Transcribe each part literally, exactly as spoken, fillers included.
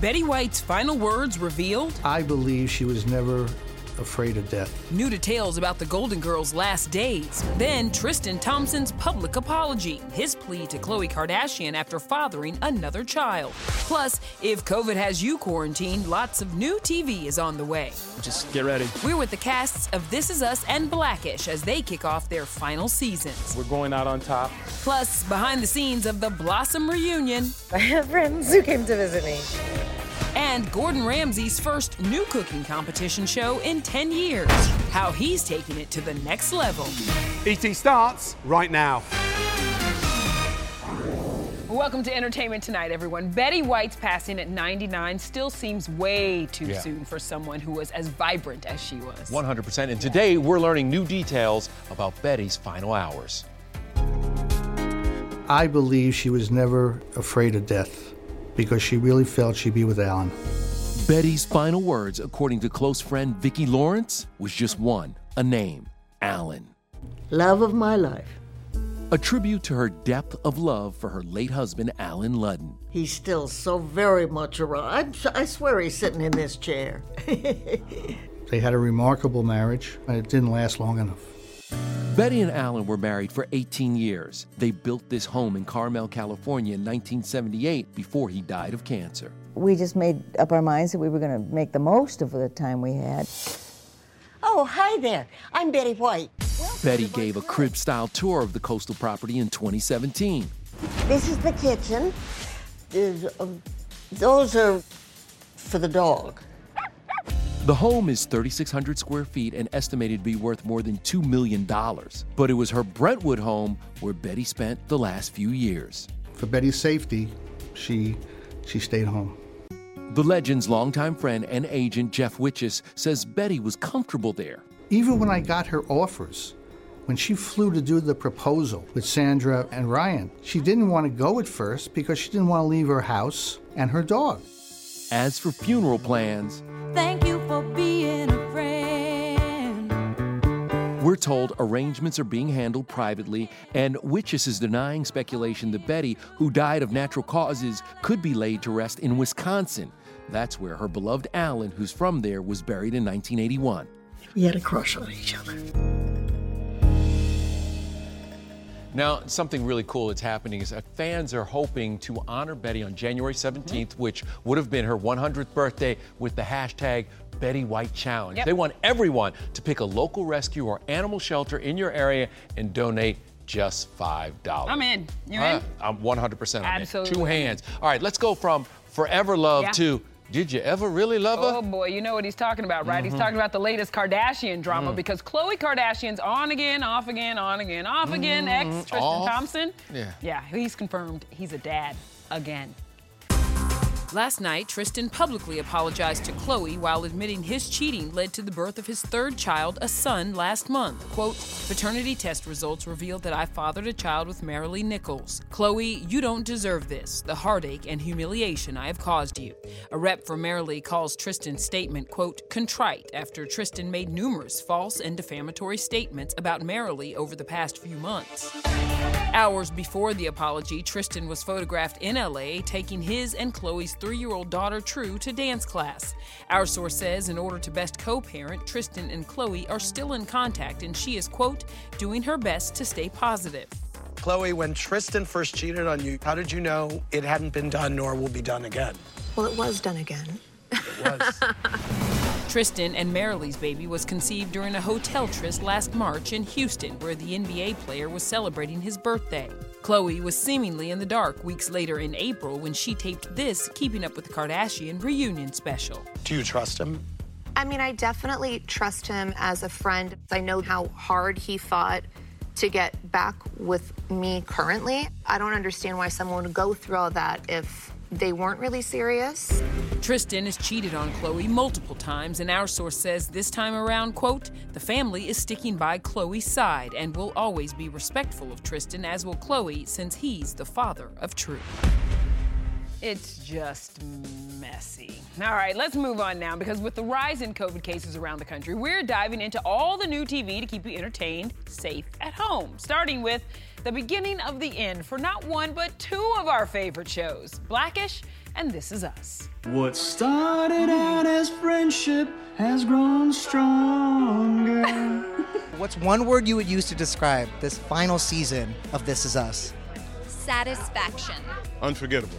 Betty White's final words revealed. I believe she was never afraid of death. New details about the Golden Girls' last days. Then Tristan Thompson's public apology, his plea to Khloe Kardashian after fathering another child. Plus, if COVID has you quarantined, lots of new T V is on the way. Just get ready. We're with the casts of This Is Us and Blackish as they kick off their final seasons. We're going out on top. Plus, behind the scenes of the Blossom reunion. I have friends who came to visit me. And Gordon Ramsay's first new cooking competition show in ten years. How he's taking it to the next level. E T starts right now. Welcome to Entertainment Tonight, everyone. Betty White's passing at ninety-nine still seems way too yeah. soon for someone who was as vibrant as she was. one hundred percent. And today yeah. we're learning new details about Betty's final hours. I believe she was never afraid of death, because she really felt she'd be with Alan. Betty's final words, according to close friend Vicky Lawrence, was just one, a name, Alan. Love of my life. A tribute to her depth of love for her late husband, Alan Ludden. He's still so very much around. I'm, I swear he's sitting in this chair. They had a remarkable marriage, but it didn't last long enough. Betty and Alan were married for eighteen years. They built this home in Carmel, California in nineteen seventy-eight before he died of cancer. We just made up our minds that we were going to make the most of the time we had. Oh, hi there. I'm Betty White. Welcome. Betty gave a crib-style tour of the coastal property in twenty seventeen. This is the kitchen. Uh, those are for the dog. The home is three thousand six hundred square feet and estimated to be worth more than two million dollars. But it was her Brentwood home where Betty spent the last few years. For Betty's safety, she she stayed home. The legend's longtime friend and agent, Jeff Witches, says Betty was comfortable there. Even when I got her offers, when she flew to do the proposal with Sandra and Ryan, she didn't want to go at first because she didn't want to leave her house and her dog. As for funeral plans, thank you for being a friend. We're told arrangements are being handled privately, and Witches is denying speculation that Betty, who died of natural causes, could be laid to rest in Wisconsin. That's where her beloved Alan, who's from there, was buried in nineteen eighty-one. We had a crush on each other. Now, something really cool that's happening is that fans are hoping to honor Betty on January seventeenth, which would have been her one hundredth birthday, with the hashtag Betty White Challenge. Yep. They want everyone to pick a local rescue or animal shelter in your area and donate just five dollars. I'm in. You in? Uh, I'm one hundred percent in. Absolutely. Two hands. All right, let's go from forever love yeah. to... Did you ever really love her? Oh, boy, you know what he's talking about, right? Mm-hmm. He's talking about the latest Kardashian drama mm. because Khloe Kardashian's on again, off again, on again, off mm-hmm. again, ex Tristan off. Thompson. Yeah. Yeah, he's confirmed he's a dad again. Last night, Tristan publicly apologized to Khloe while admitting his cheating led to the birth of his third child, a son, last month. Quote, paternity test results revealed that I fathered a child with Maralee Nichols. Khloe, you don't deserve this, the heartache and humiliation I have caused you. A rep for Maralee calls Tristan's statement, quote, contrite, after Tristan made numerous false and defamatory statements about Maralee over the past few months. Hours before the apology, Tristan was photographed in L A taking his and Khloe's three-year-old daughter True to dance class. Our source says in order to best co-parent, Tristan and Khloe are still in contact, and she is, quote, doing her best to stay positive. Khloe, when Tristan first cheated on you, how did you know it hadn't been done nor will be done again? Well, it was done again. It was. Tristan and Maralee's baby was conceived during a hotel tryst last March in Houston, where the N B A player was celebrating his birthday. Khloe was seemingly in the dark weeks later in April when she taped this Keeping Up with the Kardashian reunion special. Do you trust him? I mean, I definitely trust him as a friend. I know how hard he fought to get back with me currently. I don't understand why someone would go through all that if they weren't really serious. Tristan has cheated on Khloe multiple times, and our source says this time around, quote, the family is sticking by Khloe's side and will always be respectful of Tristan, as will Khloe, since he's the father of True. It's just messy. All right, let's move on now, because with the rise in COVID cases around the country, we're diving into all the new T V to keep you entertained, safe at home, starting with the beginning of the end for not one, but two of our favorite shows, Blackish and This Is Us. What started out as friendship has grown stronger. What's one word you would use to describe this final season of This Is Us? Satisfaction. Unforgettable.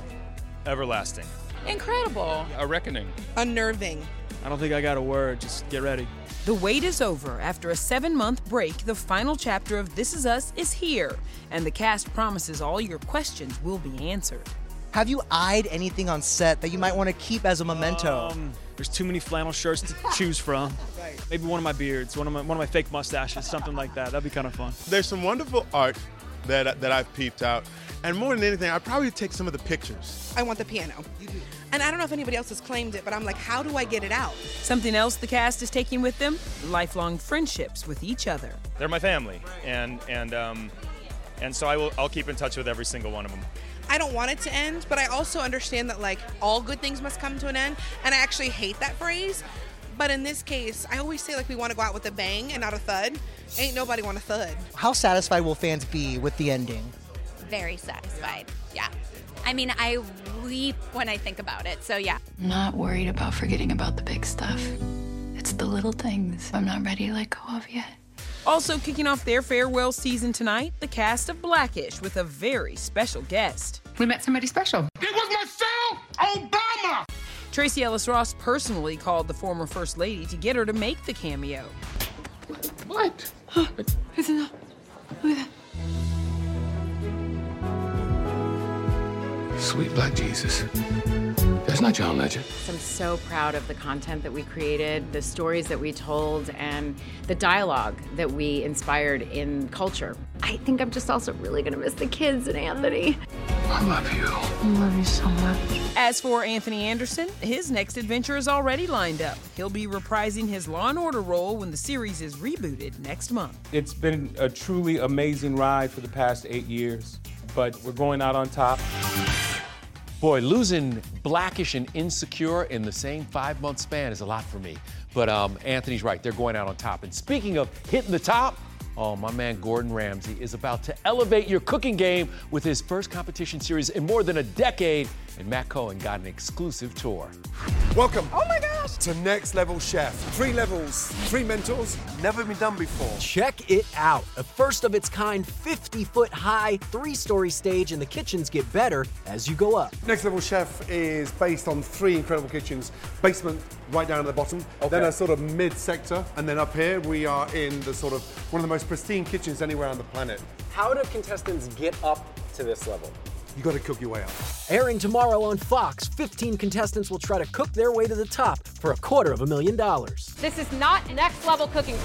Everlasting. Incredible. A reckoning. Unnerving. I don't think I got a word. Just get ready. The wait is over. After a seven-month break, the final chapter of This Is Us is here, and the cast promises all your questions will be answered. Have you eyed anything on set that you might want to keep as a memento? Um, there's too many flannel shirts to choose from. Right. Maybe one of my beards, one of my one of my fake mustaches, something like that. That'd be kind of fun. There's some wonderful art that that I've peeped out. And more than anything, I'd probably take some of the pictures. I want the piano. You do. And I don't know if anybody else has claimed it, but I'm like, how do I get it out? Something else the cast is taking with them? Lifelong friendships with each other. They're my family, and and um, and so I will. I'll keep in touch with every single one of them. I don't want it to end, but I also understand that, like, all good things must come to an end, and I actually hate that phrase. But in this case, I always say, like, we want to go out with a bang and not a thud. Ain't nobody want a thud. How satisfied will fans be with the ending? Very satisfied, yeah. I mean, I weep when I think about it, so yeah. I'm not worried about forgetting about the big stuff. It's the little things I'm not ready to let go of yet. Also kicking off their farewell season tonight, the cast of Blackish with a very special guest. We met somebody special. It was myself, Obama! Tracee Ellis Ross personally called the former First Lady to get her to make the cameo. What? Huh, it's enough. Look at that. Sweet black Jesus. That's not John Legend. I'm so proud of the content that we created, the stories that we told, and the dialogue that we inspired in culture. I think I'm just also really gonna miss the kids and Anthony. I love you. I love you so much. As for Anthony Anderson, his next adventure is already lined up. He'll be reprising his Law and Order role when the series is rebooted next month. It's been a truly amazing ride for the past eight years, but we're going out on top. Boy, losing Blackish and Insecure in the same five-month span is a lot for me. But um, Anthony's right. They're going out on top. And speaking of hitting the top, Oh, my man Gordon Ramsay is about to elevate your cooking game with his first competition series in more than a decade, and Matt Cohen got an exclusive tour. Welcome. Oh my gosh. To Next Level Chef. Three levels, three mentors, never been done before. Check it out. A first of its kind, fifty foot high, three story stage, and the kitchens get better as you go up. Next Level Chef is based on three incredible kitchens. Basement right down at the bottom, okay. Then a sort of mid-sector, and then up here we are in the sort of one of the most pristine kitchens anywhere on the planet. How do contestants get up to this level? You gotta cook your way up. Airing tomorrow on Fox, fifteen contestants will try to cook their way to the top for a quarter of a million dollars. This is not next level cooking.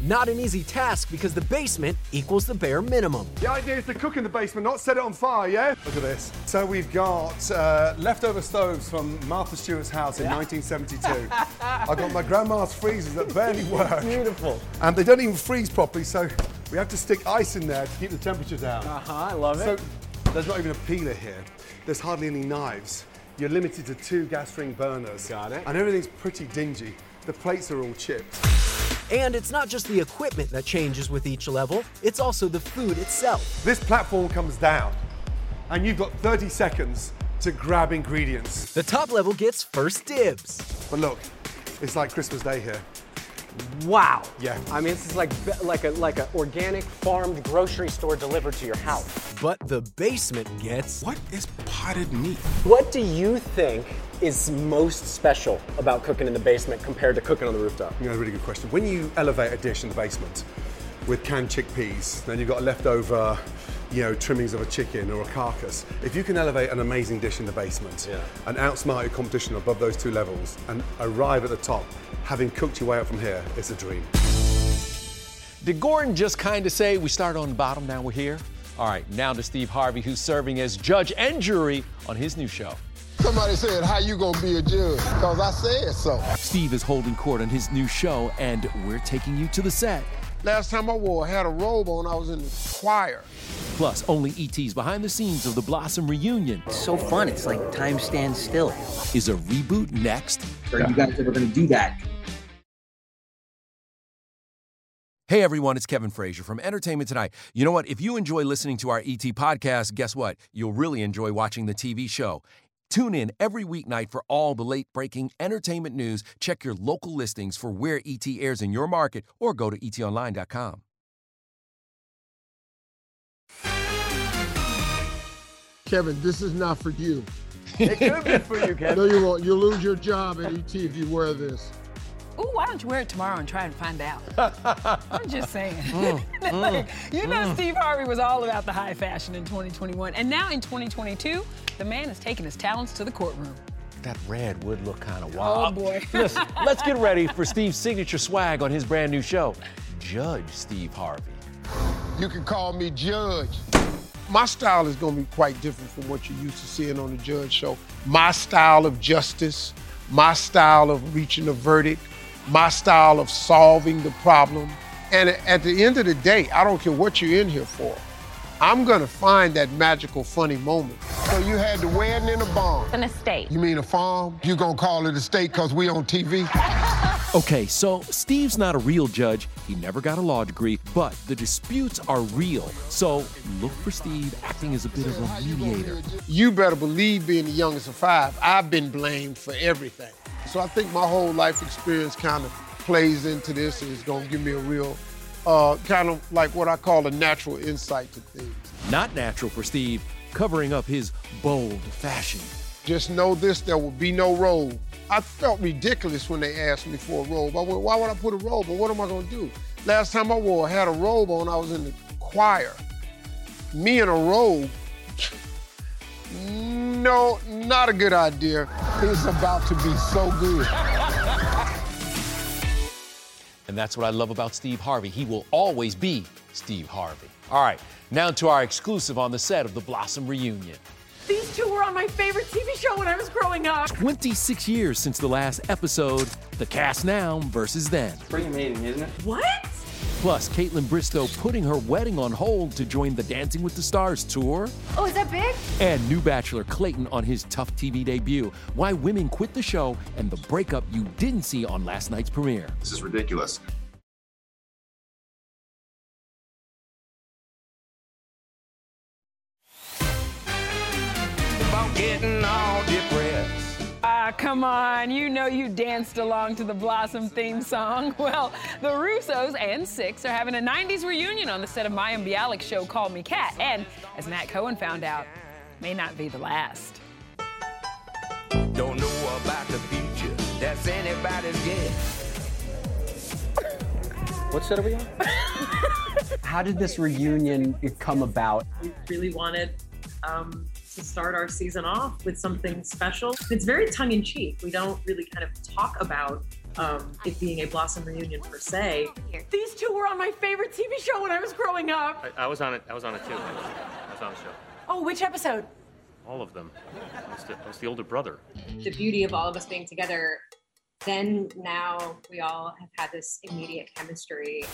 Not an easy task because the basement equals the bare minimum. The idea is to cook in the basement, not set it on fire, yeah? Look at this. So we've got uh, leftover stoves from Martha Stewart's house in yeah. nineteen seventy-two. I've got my grandma's freezers that barely work. Beautiful. And they don't even freeze properly, so we have to stick ice in there to keep the temperature down. Uh-huh, I love it. So, there's not even a peeler here. There's hardly any knives. You're limited to two gas ring burners. Got it. And everything's pretty dingy. The plates are all chipped. And it's not just the equipment that changes with each level, it's also the food itself. This platform comes down, and you've got thirty seconds to grab ingredients. The top level gets first dibs. But look, it's like Christmas Day here. Wow. Yeah. I mean, this is like like a like a organic farmed grocery store delivered to your house. But the basement gets... What is potted meat? What do you think is most special about cooking in the basement compared to cooking on the rooftop? You know, a really good question. When you elevate a dish in the basement with canned chickpeas, then you've got a leftover, you know, trimmings of a chicken or a carcass. If you can elevate an amazing dish in the basement yeah. and outsmart your competition above those two levels and arrive at the top, having cooked your way up from here, it's a dream. Did Gordon just kind of say, we start on the bottom, now we're here? All right, now to Steve Harvey, who's serving as judge and jury on his new show. Somebody said, how you gonna be a judge? Because I said so. Steve is holding court on his new show, and we're taking you to the set. Last time I wore, I had a robe on, I was in the choir. Plus, only E T's behind the scenes of the Blossom reunion. It's so fun, it's like time stands still. Is a reboot next? Are you guys ever gonna do that? Hey everyone, it's Kevin Frazier from Entertainment Tonight. You know what, if you enjoy listening to our E T podcast, guess what? You'll really enjoy watching the T V show. Tune in every weeknight for all the late-breaking entertainment news. Check your local listings for where E T airs in your market or go to e t online dot com. Kevin, this is not for you. It could be for you, Kevin. No, you won't. You'll lose your job at E T if you wear this. Ooh, why don't you wear it tomorrow and try and find out? I'm just saying. Mm, like, mm, you know, mm. Steve Harvey was all about the high fashion in twenty twenty-one. And now in twenty twenty-two, the man has taken his talents to the courtroom. That red would look kind of wild. Oh, boy. Listen, let's get ready for Steve's signature swag on his brand new show, Judge Steve Harvey. You can call me Judge. My style is going to be quite different from what you're used to seeing on the Judge show. My style of justice, my style of reaching a verdict, my style of solving the problem. And at the end of the day, I don't care what you're in here for. I'm gonna find that magical, funny moment. So you had the wedding in a barn. An estate. You mean a farm? You gonna call it a estate because we on T V? Okay, so Steve's not a real judge. He never got a law degree, but the disputes are real. So look for Steve acting as a bit of a mediator. You better believe being the youngest of five, I've been blamed for everything. So I think my whole life experience kind of plays into this, and it's going to give me a real, uh, kind of like what I call a natural insight to things. Not natural for Steve, covering up his bold fashion. Just know this, there will be no robe. I felt ridiculous when they asked me for a robe. I went, why would I put a robe on? What am I going to do? Last time I wore, I had a robe on, I was in the choir. Me in a robe. No, not a good idea. It's about to be so good. And that's what I love about Steve Harvey. He will always be Steve Harvey. All right, now to our exclusive on the set of the Blossom reunion. These two were on my favorite T V show when I was growing up. twenty-six years since the last episode, the cast now versus then. It's pretty amazing, isn't it? What? Plus, Kaitlyn Bristowe putting her wedding on hold to join the Dancing with the Stars tour. Oh, is that big? And new bachelor Clayton on his tough T V debut. Why women quit the show and the breakup you didn't see on last night's premiere. This is ridiculous. getting all depressed. Ah, uh, come on, you know you danced along to the Blossom theme song. Well, the Russos and Six are having a nineties reunion on the set of Mayim Bialik's show Call Me Kat, and as Matt Cohen found out, may not be the last. Don't know about the future, that's anybody's guess. What set are we on? How did this reunion come about? We really wanted um, to start our season off with something special. It's very tongue-in-cheek. We don't really kind of talk about um, it being a Blossom reunion per se. These two were on my favorite T V show when I was growing up. I, I was on it. I was on it too. I was, I was on the show. Oh, which episode? All of them. I was, the, I was the older brother. The beauty of all of us being together, then now we all have had this immediate chemistry.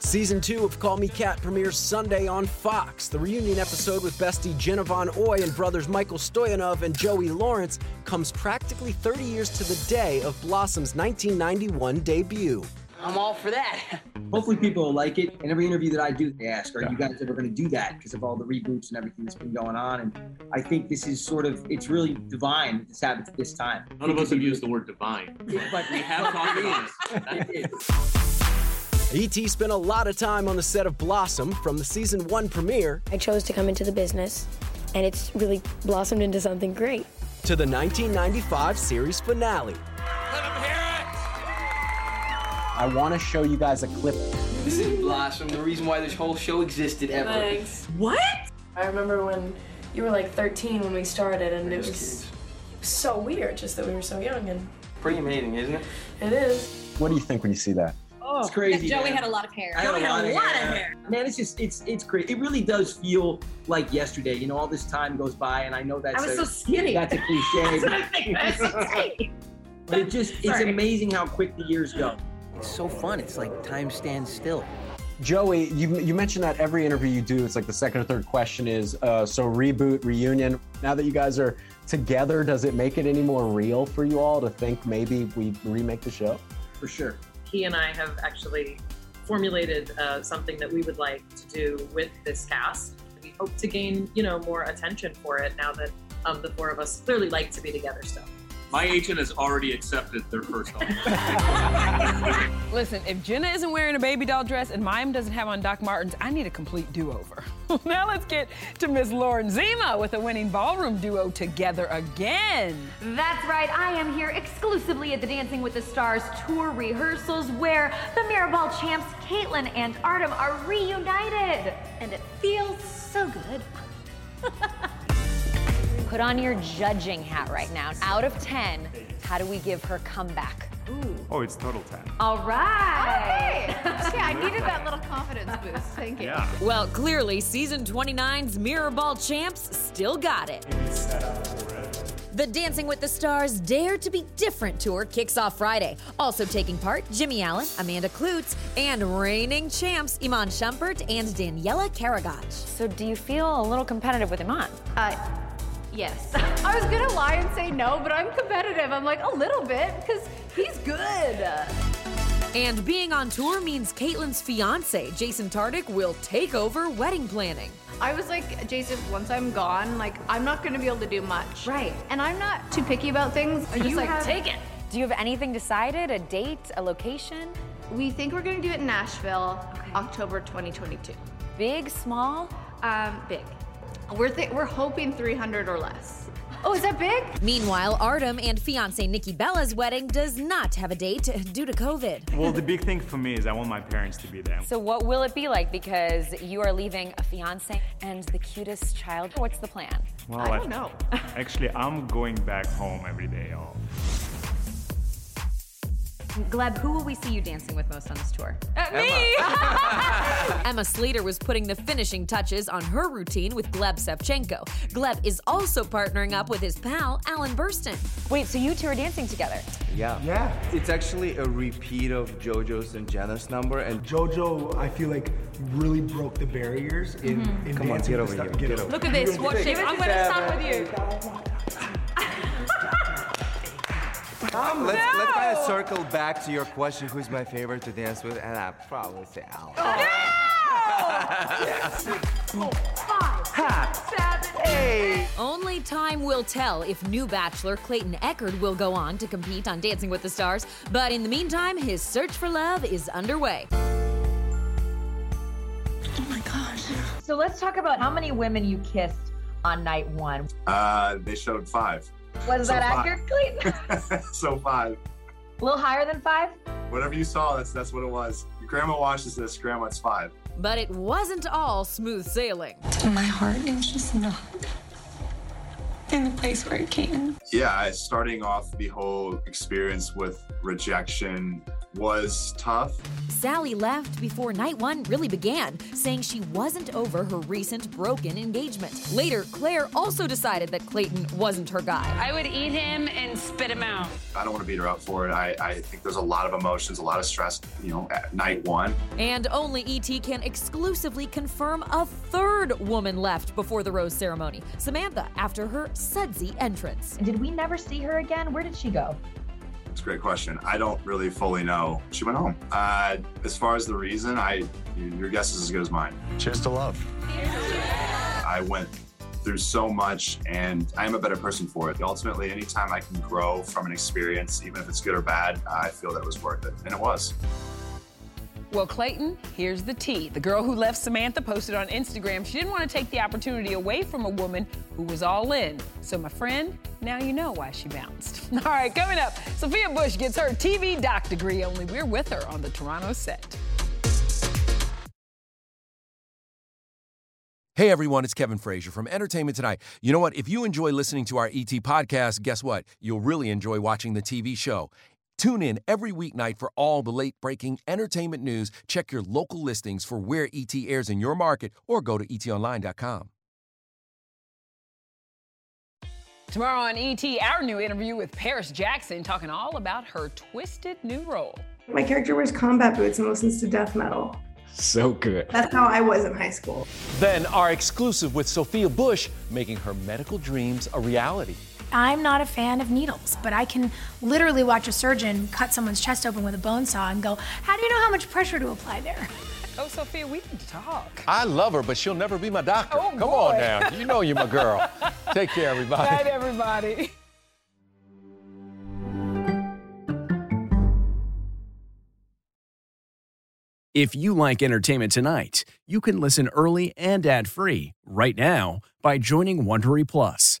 Season two of Call Me Kat premieres Sunday on Fox. The reunion episode with bestie Jenna Von Oy and brothers Michael Stoyanov and Joey Lawrence comes practically thirty years to the day of Blossom's nineteen ninety-one debut. I'm all for that. Hopefully people will like it. In every interview that I do, they ask, are you guys ever going to do that? Because of all the reboots and everything that's been going on. And I think this is sort of, it's really divine that this happens at this time. None of us have used the word divine. But we have talked about it. E T spent a lot of time on the set of Blossom from the season one premiere. I chose to come into the business, and it's really blossomed into something great. To the nineteen ninety-five series finale. Let them hear it! I want to show you guys a clip. This is Blossom, the reason why this whole show existed ever. Thanks. What? I remember when you were like thirteen when we started, and it was kids. So weird just that we were so young. And pretty amazing, isn't it? It is. What do you think when you see that? Oh, it's crazy. Joey man. had a lot of hair. I Joey had a lot, had a lot of, hair. of hair. Man, it's just, it's it's crazy. It really does feel like yesterday. You know, all this time goes by, and I know that's I was a, so skinny. That's a cliche. That's what I think. That's so skinny. But it just, it's Sorry. amazing how quick the years go. It's so fun. It's like time stands still. Joey, you you mentioned that every interview you do, it's like the second or third question is, uh, so reboot, reunion. Now that you guys are together, does it make it any more real for you all to think maybe we remake the show? For sure. He and I have actually formulated uh, something that we would like to do with this cast. We hope to gain, you know, more attention for it now that um, the four of us clearly like to be together still. My agent has already accepted their first offer. Listen, if Jenna isn't wearing a baby doll dress and Mayim doesn't have on Doc Martens, I need a complete do-over. Now let's get to Miss Lauren Zima with a winning ballroom duo together again. That's right. I am here exclusively at the Dancing with the Stars tour rehearsals where the Mirrorball champs Kaitlyn and Artem are reunited. And it feels so good. Put on your judging hat right now. Out of ten, how do we give her comeback? Ooh. Oh, it's total ten. All right. Okay. Yeah, I needed that little confidence boost. Thank you. Yeah. Well, clearly, season twenty-nine's Mirrorball champs still got it. The Dancing with the Stars Dare to Be Different tour kicks off Friday. Also taking part, Jimmy Allen, Amanda Kloots, and reigning champs Iman Shumpert and Daniela Karagaj. So do you feel a little competitive with Iman? Uh, Yes. I was gonna lie and say no, but I'm competitive. I'm like, a little bit, because he's good. And being on tour means Kaitlyn's fiance, Jason Tardik, will take over wedding planning. I was like, Jason, once I'm gone, like, I'm not gonna be able to do much. Right. And I'm not too picky about things. I'm just like, have... take it. Do you have anything decided? A date? A location? We think we're gonna do it in Nashville, okay. October twenty twenty-two. Big, small? Um, big. We're th- we're hoping three hundred or less. Oh, is that big? Meanwhile, Artem and fiancé Nikki Bella's wedding does not have a date due to COVID. Well, the big thing for me is I want my parents to be there. So what will it be like? Because you are leaving a fiancé and the cutest child. What's the plan? Well, I don't know. Actually, I'm going back home every day off. Gleb, who will we see you dancing with most on this tour? At Emma. Me! Emma Slater was putting the finishing touches on her routine with Gleb Savchenko. Gleb is also partnering up with his pal, Alan Burston. Wait, so you two are dancing together? Yeah. Yeah. It's actually a repeat of JoJo's and Jenna's number. And JoJo, I feel like, really broke the barriers in, mm-hmm. in Come dancing. Come on, get over here. Get over. Look at this. Watch it. I'm going to stop with you. Tom, let's, no. let's kind of circle back to your question, who's my favorite to dance with, and I'd probably say Alan. No! Yes. Oh, five, Top seven, eight. Only time will tell if new bachelor Clayton Eckard will go on to compete on Dancing with the Stars. But in the meantime, his search for love is underway. Oh my gosh. So let's talk about how many women you kissed on night one. Uh, they showed five. Was so that accurate, Clayton? So five. A little higher than five? Whatever you saw, that's that's what it was. Your grandma watches this, grandma's five. But it wasn't all smooth sailing. My heart is just not in the place where it came. Yeah, I, starting off the whole experience with rejection was tough. Sally left before night one really began, saying she wasn't over her recent broken engagement. Later, Claire also decided that Clayton wasn't her guy. I would eat him and spit him out. I don't want to beat her up for it. I, I think there's a lot of emotions, a lot of stress, you know, at night one. And only E T can exclusively confirm a third woman left before the rose ceremony, Samantha, after her sudsy entrance. Did we never see her again? Where did she go? It's a great question. I don't really fully know. She went home. Uh, as far as the reason, I your guess is as good as mine. Cheers to love. Yeah. I went through so much, and I am a better person for it. Ultimately, anytime I can grow from an experience, even if it's good or bad, I feel that it was worth it, and it was. Well, Clayton, here's the tea. The girl who left Samantha posted on Instagram she didn't want to take the opportunity away from a woman who was all in. So, my friend, now you know why she bounced. All right, coming up, Sophia Bush gets her T V doc degree, only we're with her on the Toronto set. Hey, everyone, it's Kevin Frazier from Entertainment Tonight. You know what? If you enjoy listening to our E T podcast, guess what? You'll really enjoy watching the T V show. Tune in every weeknight for all the late-breaking entertainment news. Check your local listings for where E T airs in your market or go to e t online dot com. Tomorrow on E T, our new interview with Paris Jackson talking all about her twisted new role. My character wears combat boots and listens to death metal. So good. That's how I was in high school. Then our exclusive with Sophia Bush, making her medical dreams a reality. I'm not a fan of needles, but I can literally watch a surgeon cut someone's chest open with a bone saw and go, how do you know how much pressure to apply there? Oh, Sophia, we need to talk. I love her, but she'll never be my doctor. Oh, Come boy. on now. You know you're my girl. Take care, everybody. Night, everybody. If you like Entertainment Tonight, you can listen early and ad-free right now by joining Wondery Plus